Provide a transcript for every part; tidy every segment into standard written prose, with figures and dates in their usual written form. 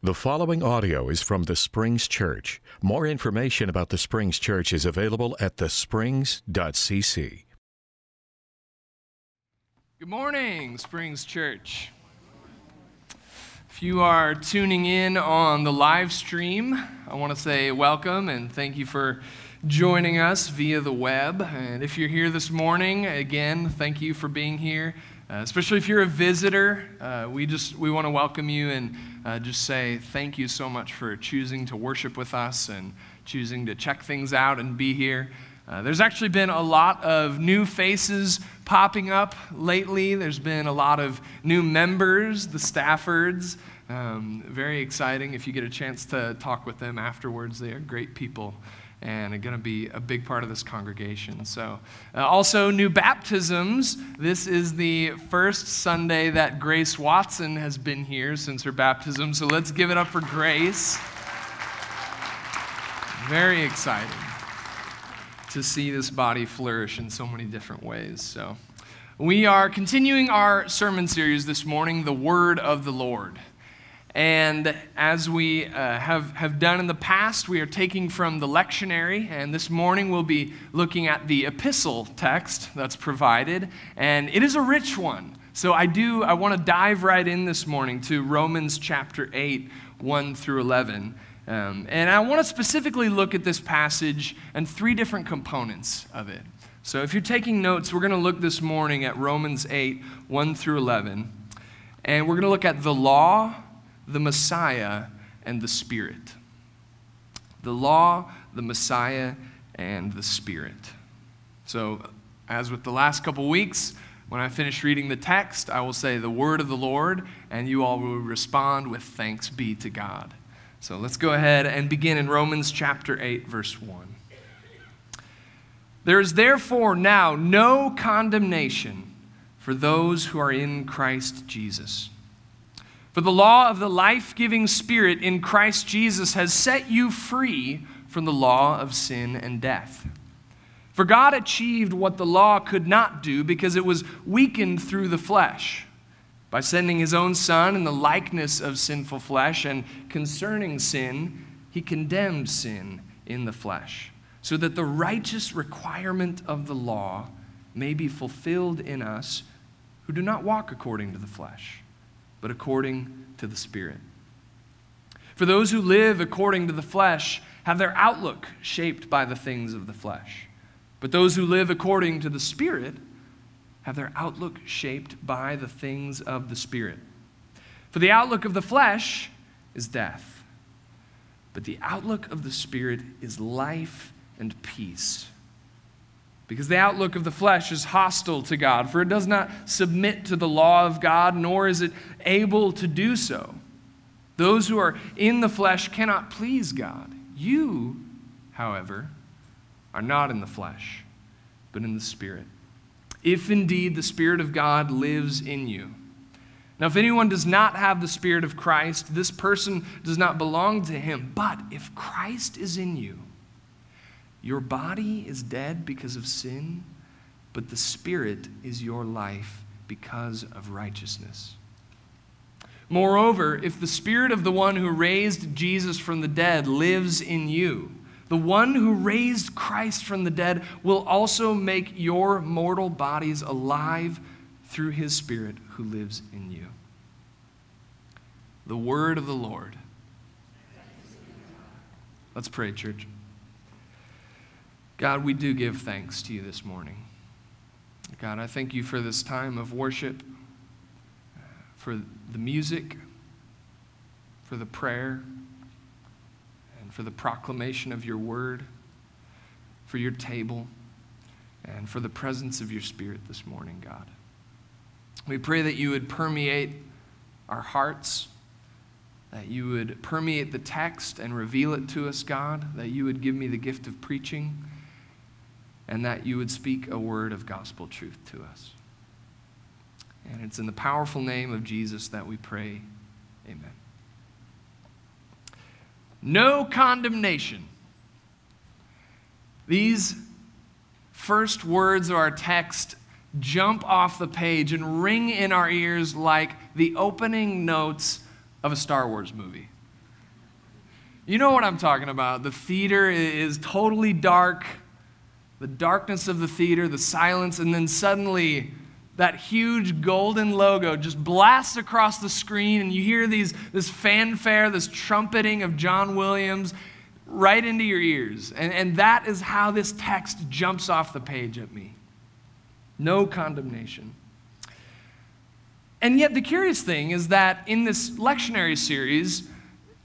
The following audio is from the Springs Church. More information about the Springs Church is available at thesprings.cc. Good morning, Springs Church. If you are tuning in on the live stream, I want to say welcome and thank you for joining us via the web. And if you're here this morning, again, thank you for being here. Especially if you're a visitor, we want to welcome you and just say thank you so much for choosing to worship with us and choosing to check things out and be here. There's actually been a lot of new faces popping up lately. There's been a lot of new members, the Staffords. Very exciting. If you get a chance to talk with them afterwards, they are great people and are going to be a big part of this congregation. So, also new baptisms. This is the first Sunday that Grace Watson has been here since her baptism, so let's give it up for Grace. Very exciting to see this body flourish in so many different ways. So, we are continuing our sermon series this morning, The Word of the Lord. And as we have done in the past, we are taking from the lectionary, and this morning we'll be looking at the epistle text that's provided, and it is a rich one. So I want to dive right in this morning to Romans chapter 8, 1 through 11. And I want to specifically look at this passage and three different components of it. So if you're taking notes, we're going to look this morning at Romans 8, 1 through 11, and we're going to look at the law, the Messiah, and the Spirit. The law, the Messiah, and the Spirit. So, as with the last couple weeks, when I finish reading the text, I will say the word of the Lord, and you all will respond with thanks be to God. So let's go ahead and begin in Romans chapter 8, verse 1. There is therefore now no condemnation for those who are in Christ Jesus. For the law of the life-giving Spirit in Christ Jesus has set you free from the law of sin and death. For God achieved what the law could not do because it was weakened through the flesh by sending His own Son in the likeness of sinful flesh, and concerning sin, He condemned sin in the flesh, so that the righteous requirement of the law may be fulfilled in us who do not walk according to the flesh, but according to the Spirit. For those who live according to the flesh have their outlook shaped by the things of the flesh. But those who live according to the Spirit have their outlook shaped by the things of the Spirit. For the outlook of the flesh is death, but the outlook of the Spirit is life and peace. Because the outlook of the flesh is hostile to God, for it does not submit to the law of God, nor is it able to do so. Those who are in the flesh cannot please God. You, however, are not in the flesh, but in the Spirit, if indeed the Spirit of God lives in you. Now, if anyone does not have the Spirit of Christ, this person does not belong to Him. But if Christ is in you, your body is dead because of sin, but the Spirit is your life because of righteousness. Moreover, if the Spirit of the one who raised Jesus from the dead lives in you, the one who raised Christ from the dead will also make your mortal bodies alive through His Spirit who lives in you. The word of the Lord. Let's pray, church. God, we do give thanks to You this morning. God, I thank You for this time of worship, for the music, for the prayer, and for the proclamation of Your word, for Your table, and for the presence of Your Spirit this morning, God. We pray that You would permeate our hearts, that You would permeate the text and reveal it to us, God, that You would give me the gift of preaching, and that You would speak a word of gospel truth to us. And it's in the powerful name of Jesus that we pray, amen. No condemnation. These first words of our text jump off the page and ring in our ears like the opening notes of a Star Wars movie. You know what I'm talking about. The theater is totally dark. The darkness of the theater, the silence, and then suddenly that huge golden logo just blasts across the screen, and you hear this fanfare, this trumpeting of John Williams right into your ears. And that is how this text jumps off the page at me. No condemnation. And yet the curious thing is that in this lectionary series,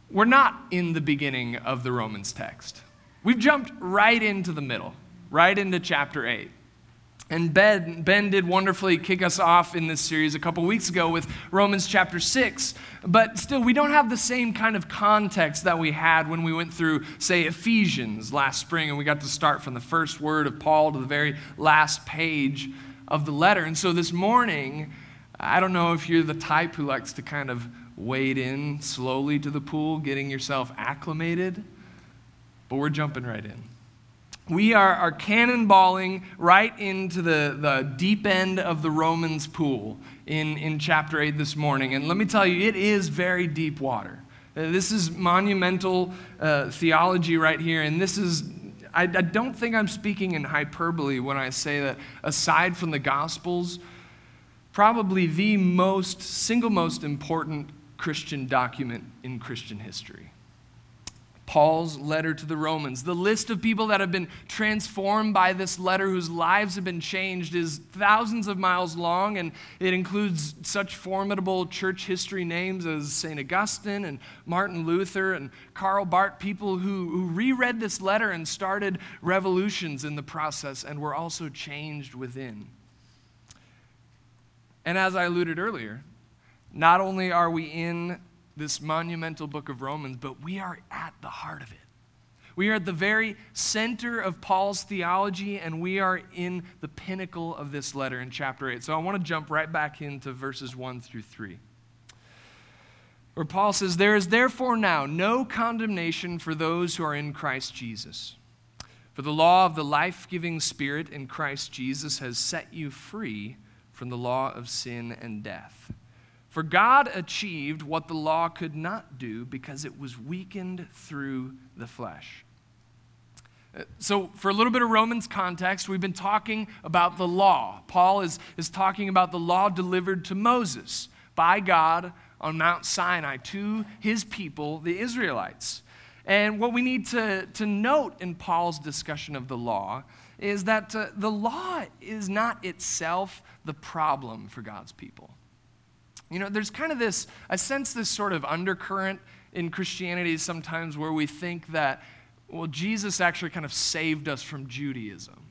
we're not in the beginning of the Romans text. We've jumped right into the middle, right into chapter 8. And Ben did wonderfully kick us off in this series a couple weeks ago with Romans chapter 6, but still we don't have the same kind of context that we had when we went through, say, Ephesians last spring, and we got to start from the first word of Paul to the very last page of the letter. And so this morning, I don't know if you're the type who likes to kind of wade in slowly to the pool, getting yourself acclimated, but we're jumping right in. We are cannonballing right into the deep end of the Romans pool in chapter 8 this morning. And let me tell you, it is very deep water. This is monumental theology right here. And this is, I don't think I'm speaking in hyperbole when I say that aside from the Gospels, probably the single most important Christian document in Christian history. Paul's letter to the Romans. The list of people that have been transformed by this letter, whose lives have been changed, is thousands of miles long, and it includes such formidable church history names as St. Augustine and Martin Luther and Karl Barth, people who reread this letter and started revolutions in the process and were also changed within. And as I alluded earlier, not only are we in this monumental book of Romans, but we are at the heart of it. We are at the very center of Paul's theology, and we are in the pinnacle of this letter in chapter 8. So I want to jump right back into verses 1 through 3, where Paul says, "There is therefore now no condemnation for those who are in Christ Jesus. For the law of the life-giving Spirit in Christ Jesus has set you free from the law of sin and death. For God achieved what the law could not do because it was weakened through the flesh." So for a little bit of Romans context, we've been talking about the law. Paul is talking about the law delivered to Moses by God on Mount Sinai to his people, the Israelites. And what we need to note in Paul's discussion of the law is that the law is not itself the problem for God's people. You know, there's kind of this, I sense this sort of undercurrent in Christianity sometimes where we think that, well, Jesus actually kind of saved us from Judaism.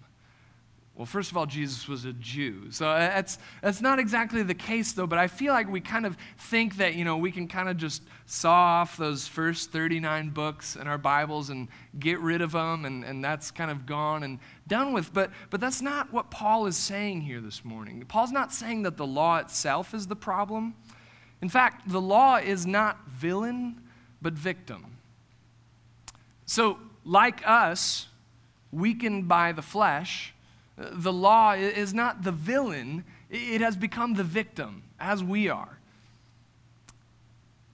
Well, first of all, Jesus was a Jew. So that's not exactly the case, though, but I feel like we kind of think that, you know, we can kind of just saw off those first 39 books in our Bibles and get rid of them, and that's kind of gone and done with. But that's not what Paul is saying here this morning. Paul's not saying that the law itself is the problem. In fact, the law is not villain, but victim. So, like us, weakened by the flesh, the law is not the villain. It has become the victim, as we are.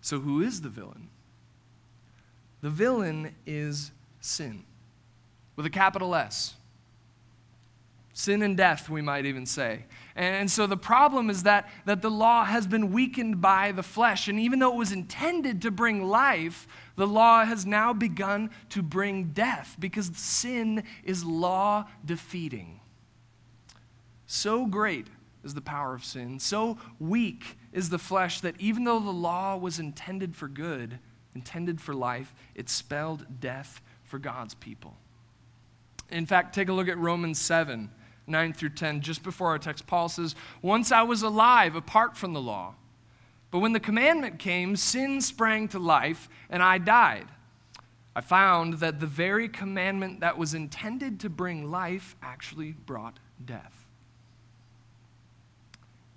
So who is the villain? The villain is sin, with a capital S. Sin and death, we might even say. And so the problem is that the law has been weakened by the flesh. And even though it was intended to bring life, the law has now begun to bring death because sin is law defeating. So great is the power of sin, so weak is the flesh that even though the law was intended for good, intended for life, it spelled death for God's people. In fact, take a look at Romans 7. 9 through 10, just before our text, Paul says, "Once I was alive apart from the law, but when the commandment came, sin sprang to life, and I died. I found that the very commandment that was intended to bring life actually brought death."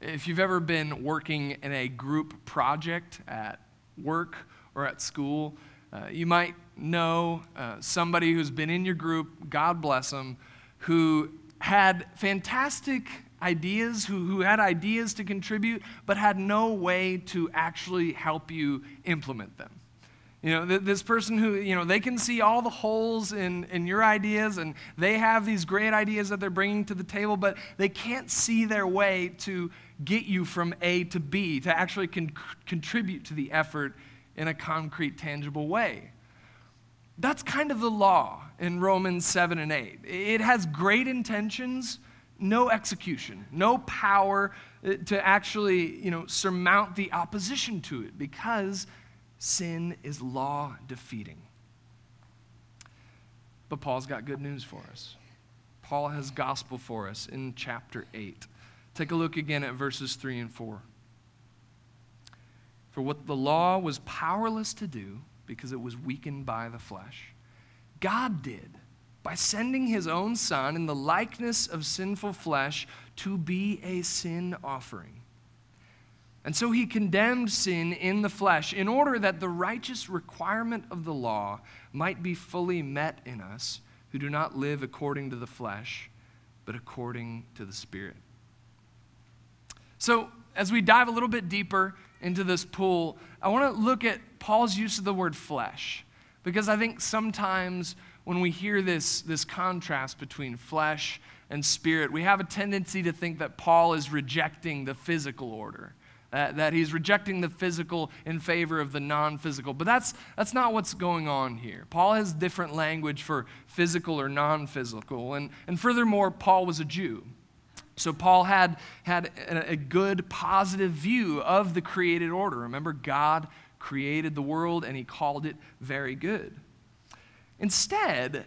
If you've ever been working in a group project at work or at school, you might know somebody who's been in your group, God bless them, who had fantastic ideas, who had ideas to contribute, but had no way to actually help you implement them. You know, this person who, you know, they can see all the holes in your ideas, and they have these great ideas that they're bringing to the table, but they can't see their way to get you from A to B, to actually contribute to the effort in a concrete, tangible way. That's kind of the law in Romans 7 and 8. It has great intentions, no execution, no power to actually, you know, surmount the opposition to it, because sin is law-defeating. But Paul's got good news for us. Paul has gospel for us in chapter 8. Take a look again at verses 3 and 4. For what the law was powerless to do, because it was weakened by the flesh, God did by sending his own Son in the likeness of sinful flesh to be a sin offering. And so he condemned sin in the flesh, in order that the righteous requirement of the law might be fully met in us who do not live according to the flesh, but according to the Spirit. So as we dive a little bit deeper into this pool, I want to look at Paul's use of the word flesh, because I think sometimes when we hear this contrast between flesh and spirit, we have a tendency to think that Paul is rejecting the physical order. That he's rejecting the physical in favor of the non-physical. But that's not what's going on here. Paul has different language for physical or non-physical. And furthermore, Paul was a Jew. So Paul had a good, positive view of the created order. Remember, God created the world, and he called it very good. Instead,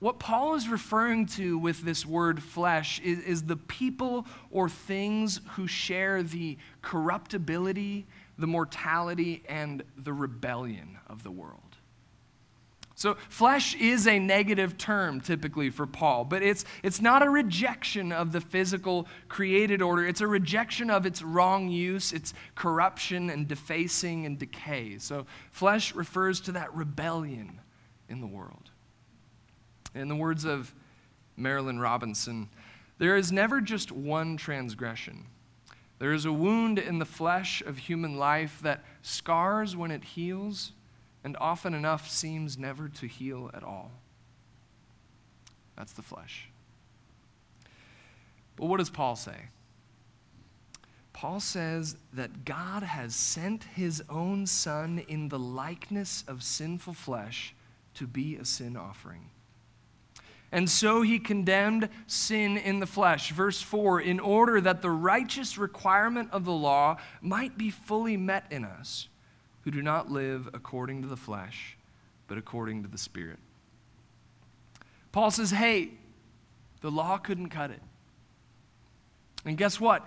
what Paul is referring to with this word flesh is the people or things who share the corruptibility, the mortality, and the rebellion of the world. So flesh is a negative term typically for Paul, but it's not a rejection of the physical created order. It's a rejection of its wrong use, its corruption and defacing and decay. So flesh refers to that rebellion in the world. In the words of Marilynne Robinson, there is never just one transgression. There is a wound in the flesh of human life that scars when it heals, and often enough seems never to heal at all. That's the flesh. But what does Paul say? Paul says that God has sent his own Son in the likeness of sinful flesh to be a sin offering. And so he condemned sin in the flesh. Verse 4, in order that the righteous requirement of the law might be fully met in us, who do not live according to the flesh, but according to the Spirit. Paul says, hey, the law couldn't cut it. And guess what?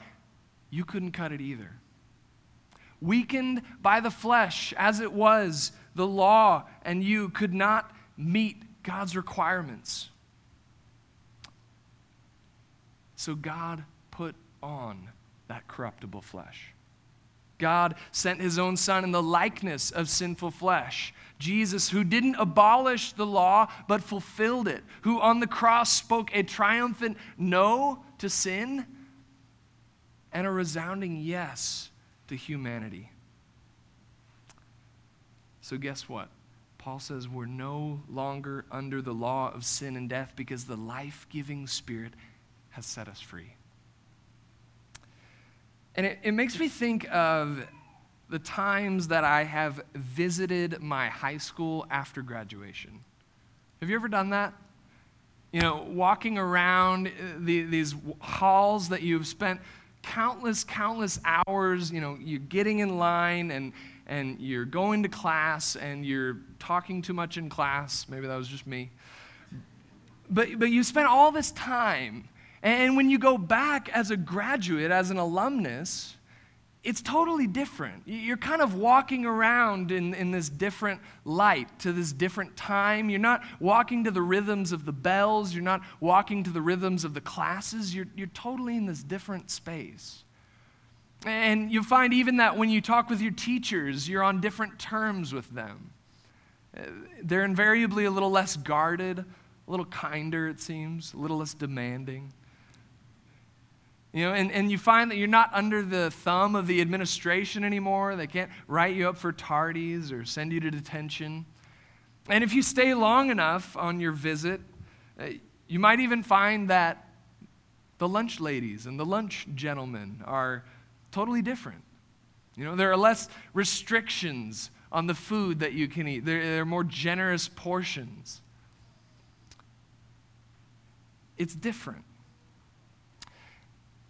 You couldn't cut it either. Weakened by the flesh as it was, the law and you could not meet God's requirements. So God put on that corruptible flesh. God sent his own Son in the likeness of sinful flesh. Jesus, who didn't abolish the law, but fulfilled it, who on the cross spoke a triumphant no to sin and a resounding yes to humanity. So guess what? Paul says we're no longer under the law of sin and death, because the life-giving Spirit has set us free. And it makes me think of the times that I have visited my high school after graduation. Have you ever done that? You know, walking around these halls that you've spent countless hours, you know, you're getting in line and you're going to class and you're talking too much in class. Maybe that was just me. But you spent all this time. And when you go back as a graduate, as an alumnus, it's totally different. You're kind of walking around in this different light, to this different time. You're not walking to the rhythms of the bells. You're not walking to the rhythms of the classes. You're totally in this different space. And you'll find even that when you talk with your teachers, you're on different terms with them. They're invariably a little less guarded, a little kinder, it seems, a little less demanding. You know, and you find that you're not under the thumb of the administration anymore. They can't write you up for tardies or send you to detention. And if you stay long enough on your visit, you might even find that the lunch ladies and the lunch gentlemen are totally different. You know, there are less restrictions on the food that you can eat. There are more generous portions. It's different.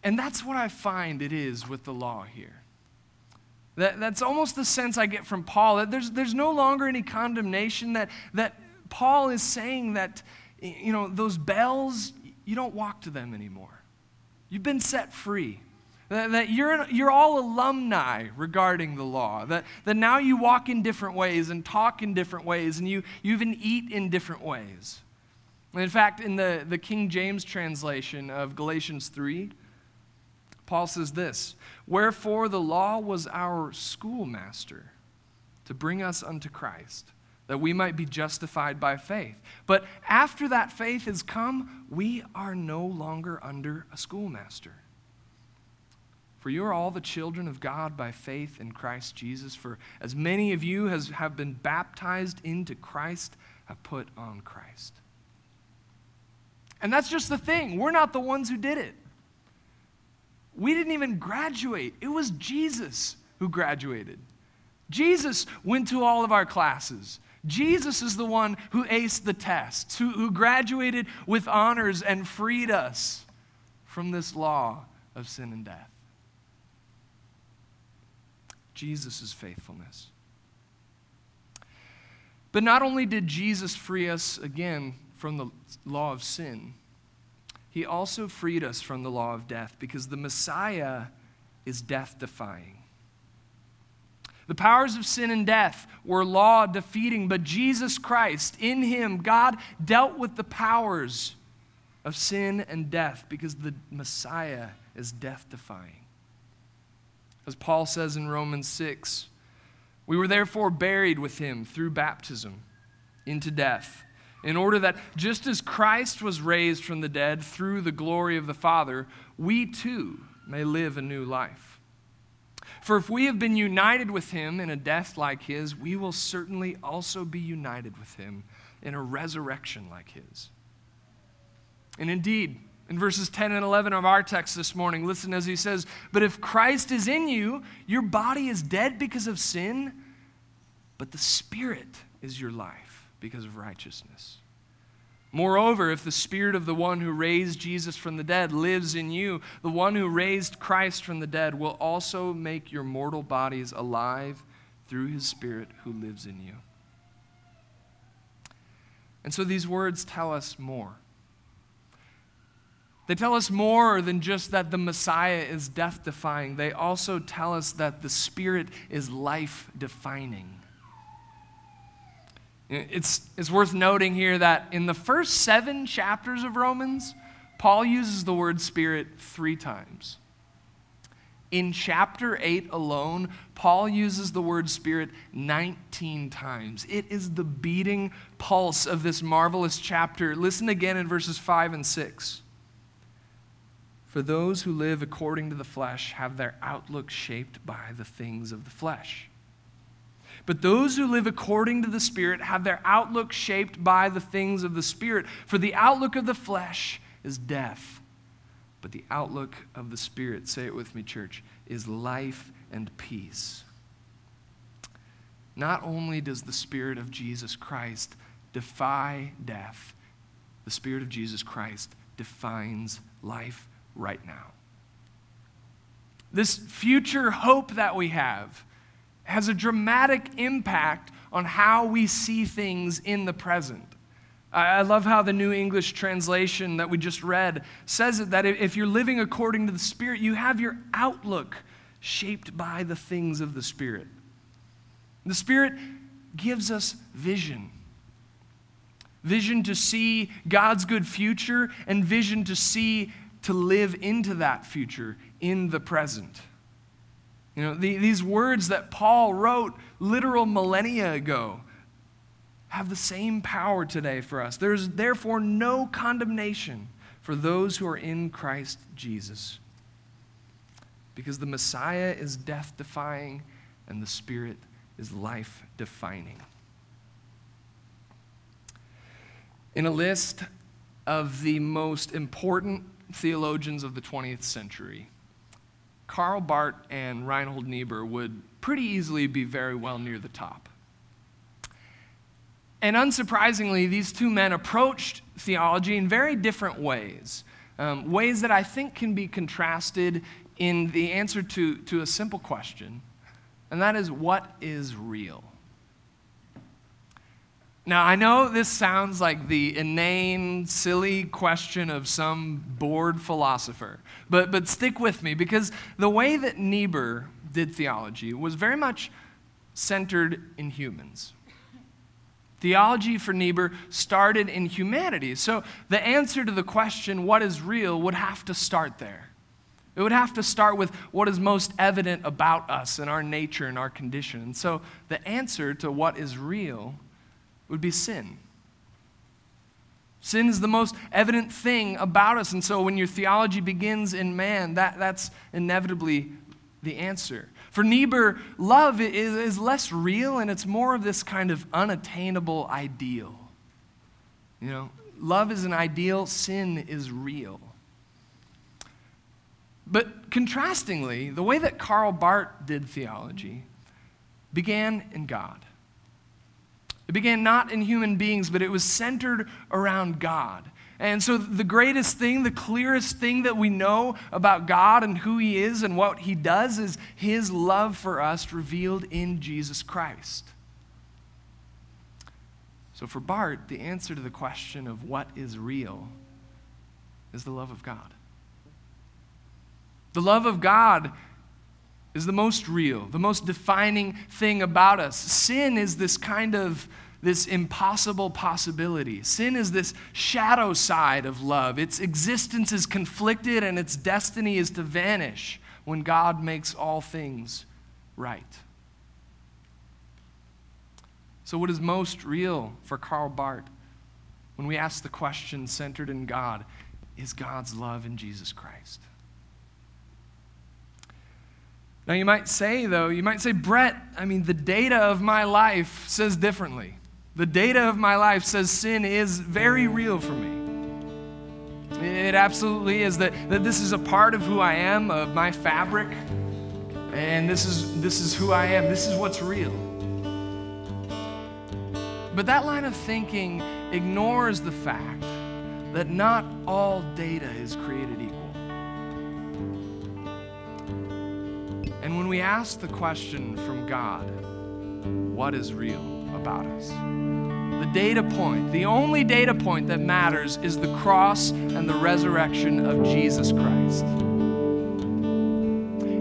And that's what I find it is with the law here. That's almost the sense I get from Paul, that there's no longer any condemnation, that Paul is saying that, you know, those bells, you don't walk to them anymore. You've been set free. That you're all alumni regarding the law. That now you walk in different ways and talk in different ways and you even eat in different ways. And in fact, in the King James translation of Galatians 3, Paul says this, "Wherefore the law was our schoolmaster to bring us unto Christ, that we might be justified by faith. But after that faith has come, we are no longer under a schoolmaster. For you are all the children of God by faith in Christ Jesus. For as many of you as have been baptized into Christ have put on Christ." And that's just the thing. We're not the ones who did it. We didn't even graduate. It was Jesus who graduated. Jesus went to all of our classes. Jesus is the one who aced the tests, who graduated with honors and freed us from this law of sin and death. Jesus' faithfulness. But not only did Jesus free us again from the law of sin, he also freed us from the law of death, because the Messiah is death-defying. The powers of sin and death were law-defeating, but Jesus Christ, in him, God dealt with the powers of sin and death because the Messiah is death-defying. As Paul says in Romans 6, "We were therefore buried with him through baptism into death, in order that just as Christ was raised from the dead through the glory of the Father, we too may live a new life. For if we have been united with him in a death like his, we will certainly also be united with him in a resurrection like his." And indeed, in verses 10 and 11 of our text this morning, listen as he says, "But if Christ is in you, your body is dead because of sin, but the Spirit is your life because of righteousness. Moreover, if the Spirit of the one who raised Jesus from the dead lives in you, the one who raised Christ from the dead will also make your mortal bodies alive through his Spirit who lives in you." And so these words tell us more. They tell us more than just that the Messiah is death-defying. They also tell us that the Spirit is life-defining. It's worth noting here that in the first 7 chapters of Romans, Paul uses the word Spirit 3 times. In chapter 8 alone, Paul uses the word Spirit 19 times. It is the beating pulse of this marvelous chapter. Listen again in verses 5 and 6. "For those who live according to the flesh have their outlook shaped by the things of the flesh. But those who live according to the Spirit have their outlook shaped by the things of the Spirit. For the outlook of the flesh is death, but the outlook of the Spirit," say it with me, church, "is life and peace." Not only does the Spirit of Jesus Christ defy death, the Spirit of Jesus Christ defines life right now. This future hope that we have has a dramatic impact on how we see things in the present. I love how the New English translation that we just read says it, that if you're living according to the Spirit, you have your outlook shaped by the things of the Spirit. The Spirit gives us vision. Vision to see God's good future, and vision to live into that future in the present. You know, these words that Paul wrote literal millennia ago have the same power today for us. There is therefore no condemnation for those who are in Christ Jesus. because the Messiah is death-defying and the Spirit is life-defining. In a list of the most important theologians of the 20th century, Karl Barth and Reinhold Niebuhr would pretty easily be very well near the top. And unsurprisingly, these two men approached theology in very different ways, ways that I think can be contrasted in the answer to a simple question, and that is, what is real? Now, I know this sounds like the inane, silly question of some bored philosopher, but stick with me, because the way that Niebuhr did theology was very much centered in humans. Theology for Niebuhr started in humanity, so the answer to the question, what is real, would have to start there. It would have to start with what is most evident about us and our nature and our condition. And so the answer to what is real would be sin. Sin is the most evident thing about us, and so when your theology begins in man, that's inevitably the answer. For Niebuhr, love is less real, and it's more of this kind of unattainable ideal. You know, love is an ideal, sin is real. But contrastingly, the way that Karl Barth did theology began in God. It began not in human beings, but it was centered around God. And so the greatest thing, the clearest thing that we know about God and who he is and what he does is his love for us revealed in Jesus Christ. So for Barth, the answer to the question of what is real is the love of God. The love of God is the most real, the most defining thing about us. Sin is this impossible possibility. Sin is this shadow side of love. Its existence is conflicted and its destiny is to vanish when God makes all things right. So what is most real for Karl Barth when we ask the question centered in God is God's love in Jesus Christ. Now you might say, Brett, the data of my life says differently. The data of my life says sin is very real for me. It absolutely is, that this is a part of who I am, of my fabric, and this is who I am, this is what's real. But that line of thinking ignores the fact that not all data is created equal. And when we ask the question from God, what is real about us? The data point, the only data point that matters is the cross and the resurrection of Jesus Christ.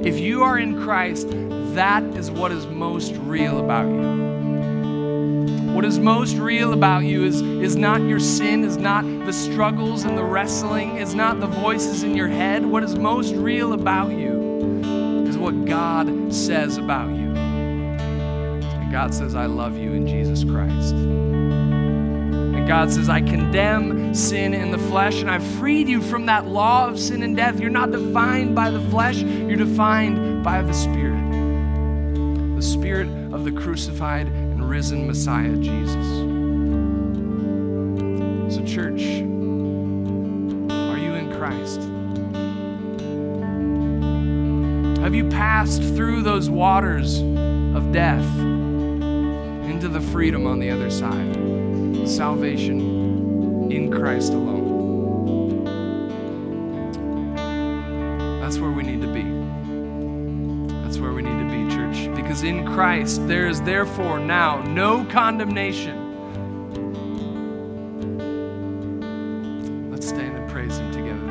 If you are in Christ, that is what is most real about you. What is most real about you is not your sin, is not the struggles and the wrestling, is not the voices in your head. What is most real about you is what God says about you. And God says, I love you in Jesus Christ. And God says, I condemn sin in the flesh, and I've freed you from that law of sin and death. You're not defined by the flesh, you're defined by the Spirit. The Spirit of the crucified and risen Messiah, Jesus. So church, are you in Christ? Have you passed through those waters of death into the freedom on the other side? Salvation in Christ alone. That's where we need to be. That's where we need to be, church. Because in Christ, there is therefore now no condemnation. Let's stand and praise him together.